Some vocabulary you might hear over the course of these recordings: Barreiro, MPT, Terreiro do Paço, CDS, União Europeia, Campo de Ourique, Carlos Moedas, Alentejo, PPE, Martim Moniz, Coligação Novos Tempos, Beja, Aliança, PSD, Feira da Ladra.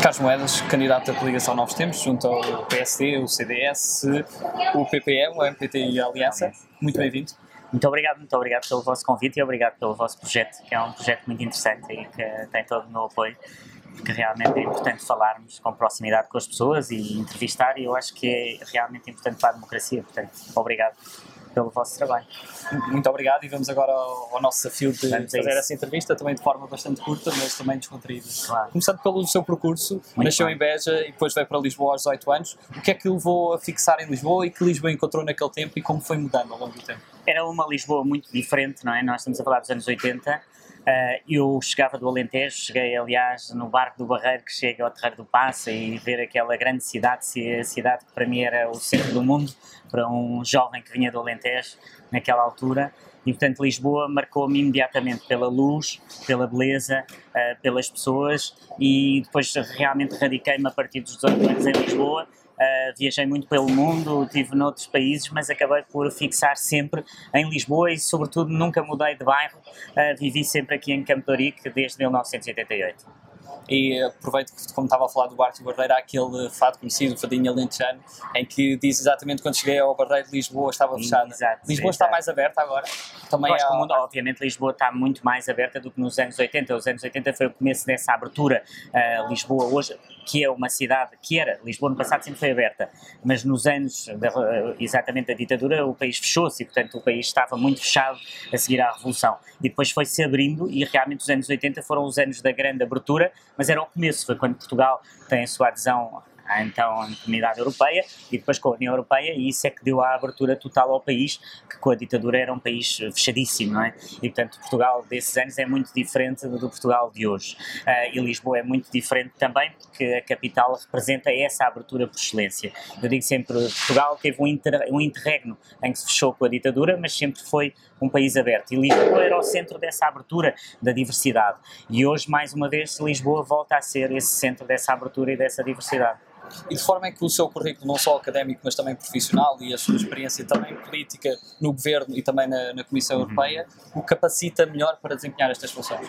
Carlos Moedas, candidato à Coligação Novos Tempos, junto ao PSD, o CDS, o PPE, o MPT e a Aliança. Muito bem-vindo. Muito obrigado pelo vosso convite e obrigado pelo vosso projeto, que é um projeto muito interessante e que tem todo o meu apoio, porque realmente é importante falarmos com proximidade com as pessoas e entrevistar, e eu acho que é realmente importante para a democracia, portanto, obrigado pelo vosso trabalho. Muito obrigado, e vamos agora ao nosso desafio de fazer essa entrevista, também de forma bastante curta, mas também descontraída. Claro. Começando pelo seu percurso, nasceu em Beja e depois veio para Lisboa aos 18 anos. O que é que o levou a fixar em Lisboa e que Lisboa encontrou naquele tempo e como foi mudando ao longo do tempo? Era uma Lisboa muito diferente, não é? Nós estamos a falar dos anos 80. Eu chegava do Alentejo, cheguei aliás no barco do Barreiro que chega ao Terreiro do Paço, e ver aquela grande cidade que para mim era o centro do mundo, para um jovem que vinha do Alentejo naquela altura. E portanto Lisboa marcou-me imediatamente pela luz, pela beleza, pelas pessoas, e depois realmente radiquei-me a partir dos 18 anos em Lisboa. Viajei muito pelo mundo, estive noutros países, mas acabei por fixar sempre em Lisboa e, sobretudo, nunca mudei de bairro. Vivi sempre aqui em Campo de Ourique desde 1988. E aproveito que, como estava a falar do Barco do Barreiro, há aquele fado conhecido, o fadinho alentejano, em que diz exatamente quando cheguei ao Barreiro, Lisboa estava fechada. Exato, Lisboa está mais aberta agora? Também há... mundo, obviamente Lisboa está muito mais aberta do que nos anos 80. Os anos 80 foi o começo dessa abertura. Lisboa hoje, que é uma cidade que era, Lisboa no passado sempre foi aberta, mas nos anos exatamente da ditadura o país fechou-se e, portanto, o país estava muito fechado a seguir à Revolução. E depois foi-se abrindo, e realmente os anos 80 foram os anos da grande abertura, mas era o começo, foi quando Portugal tem a sua adesão à então Comunidade Europeia e depois com a União Europeia, e isso é que deu a abertura total ao país, que com a ditadura era um país fechadíssimo, não é? E portanto Portugal desses anos é muito diferente do Portugal de hoje, e Lisboa é muito diferente também, porque a capital representa essa abertura por excelência. Eu digo sempre, Portugal teve um interregno em que se fechou com a ditadura, mas sempre foi um país aberto, e Lisboa era o centro dessa abertura, da diversidade, e hoje mais uma vez Lisboa volta a ser esse centro dessa abertura e dessa diversidade. E de forma é que o seu currículo, não só académico mas também profissional, e a sua experiência também política no governo e também na Comissão Europeia, o capacita melhor para desempenhar estas funções?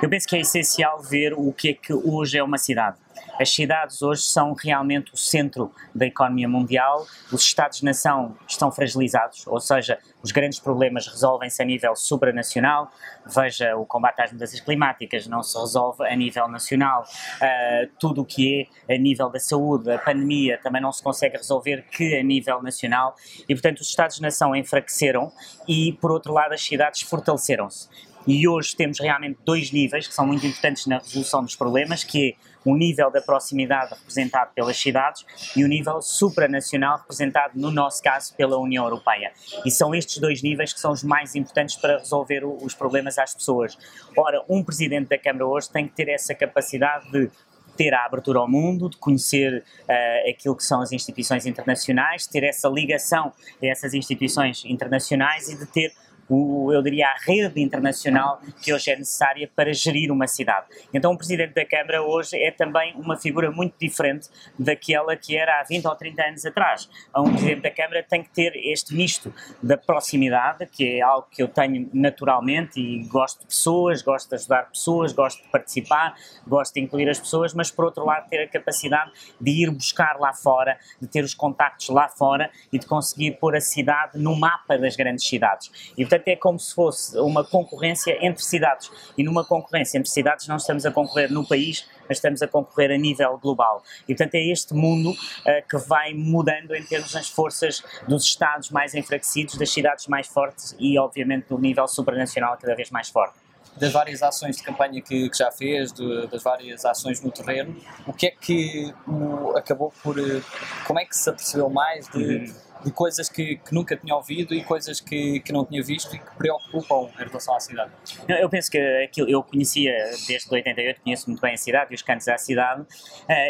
Eu penso que é essencial ver o que é que hoje é uma cidade. As cidades hoje são realmente o centro da economia mundial, os Estados-nação estão fragilizados, ou seja, os grandes problemas resolvem-se a nível supranacional, veja, o combate às mudanças climáticas não se resolve a nível nacional, tudo o que é a nível da saúde, a pandemia também não se consegue resolver que a nível nacional, e portanto os Estados-nação enfraqueceram e, por outro lado, as cidades fortaleceram-se. E hoje temos realmente dois níveis que são muito importantes na resolução dos problemas, que é o nível da proximidade representado pelas cidades e o nível supranacional representado, no nosso caso, pela União Europeia. E são estes dois níveis que são os mais importantes para resolver os problemas às pessoas. Ora, um presidente da Câmara hoje tem que ter essa capacidade de ter a abertura ao mundo, de conhecer aquilo que são as instituições internacionais, ter essa ligação a essas instituições internacionais e de ter, eu diria, a rede internacional que hoje é necessária para gerir uma cidade. Então o Presidente da Câmara hoje é também uma figura muito diferente daquela que era há 20 ou 30 anos atrás. Um Presidente da Câmara tem que ter este misto da proximidade, que é algo que eu tenho naturalmente, e gosto de pessoas, gosto de ajudar pessoas, gosto de participar, gosto de incluir as pessoas, mas por outro lado ter a capacidade de ir buscar lá fora, de ter os contactos lá fora e de conseguir pôr a cidade no mapa das grandes cidades. E portanto é como se fosse uma concorrência entre cidades, e numa concorrência entre cidades não estamos a concorrer no país, mas estamos a concorrer a nível global, e portanto é este mundo que vai mudando em termos das forças dos Estados mais enfraquecidos, das cidades mais fortes e obviamente do nível supranacional cada vez mais forte. Das várias ações de campanha que já fez, das várias ações no terreno, o que é que acabou por... como é que se apercebeu mais de coisas que nunca tinha ouvido e coisas que não tinha visto e que preocupam em relação à cidade? Eu penso que aquilo, eu conhecia desde 88, conheço muito bem a cidade e os cantos da cidade,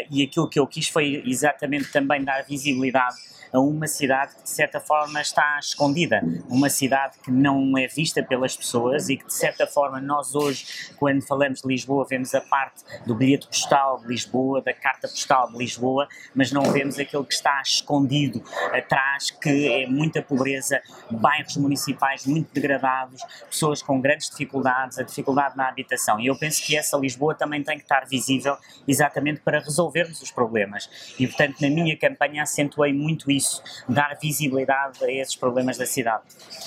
e aquilo que eu quis foi exatamente também dar visibilidade a uma cidade que de certa forma está escondida, uma cidade que não é vista pelas pessoas e que de certa forma nós hoje, quando falamos de Lisboa, vemos a parte do bilhete postal de Lisboa, da carta postal de Lisboa, mas não vemos aquilo que está escondido atrás, que é muita pobreza, bairros municipais muito degradados, pessoas com grandes dificuldades, a dificuldade na habitação. E eu penso que essa Lisboa também tem que estar visível exatamente para resolvermos os problemas. E, portanto, na minha campanha acentuei muito isso, dar visibilidade a esses problemas da cidade.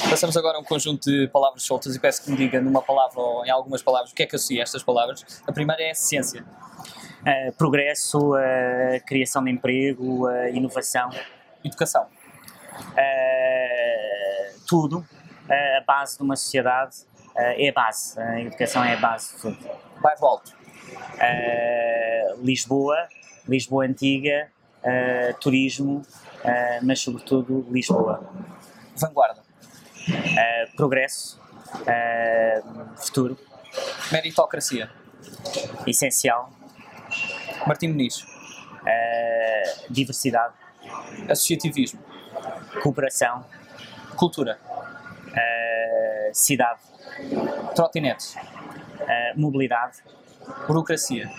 Passamos agora a um conjunto de palavras soltas e peço que me diga numa palavra ou em algumas palavras o que é que associa a estas palavras. A primeira é ciência. Progresso, criação de emprego, inovação. Educação. Tudo. A base de uma sociedade é a base. A educação é a base de tudo. Bairro Alto. Lisboa Antiga, turismo, mas sobretudo Lisboa. Vanguarda. Progresso, futuro. Meritocracia. Essencial. Martim Moniz. Diversidade. Associativismo. Cooperação. Cultura. Cidade. Trotinetes. Mobilidade. Burocracia.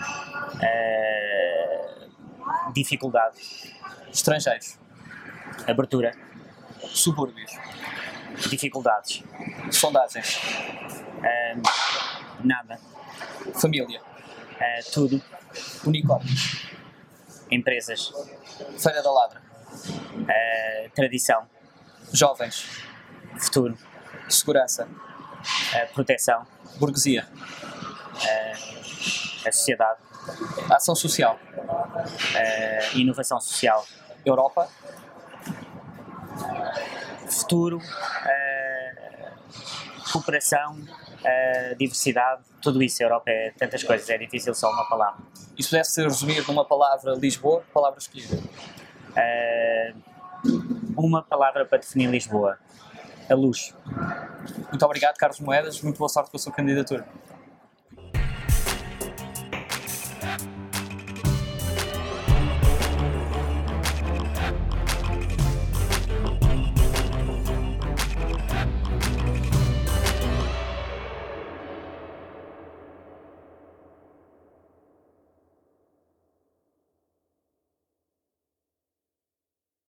Dificuldade. Estrangeiros. Abertura. Subúrbios. Dificuldades. Sondagens. Nada. Família. Tudo. Unicórnios. Empresas. Feira da Ladra. Tradição. Jovens. Futuro. Segurança. Proteção. Burguesia. A sociedade. Ação social. Inovação social. Europa. Futuro. Cooperação. Diversidade. Tudo isso. A Europa é tantas coisas. É difícil só uma palavra. E se pudesse resumir numa palavra Lisboa, palavra escolhida? Uma palavra para definir Lisboa. A luz. Muito obrigado, Carlos Moedas. Muito boa sorte com a sua candidatura.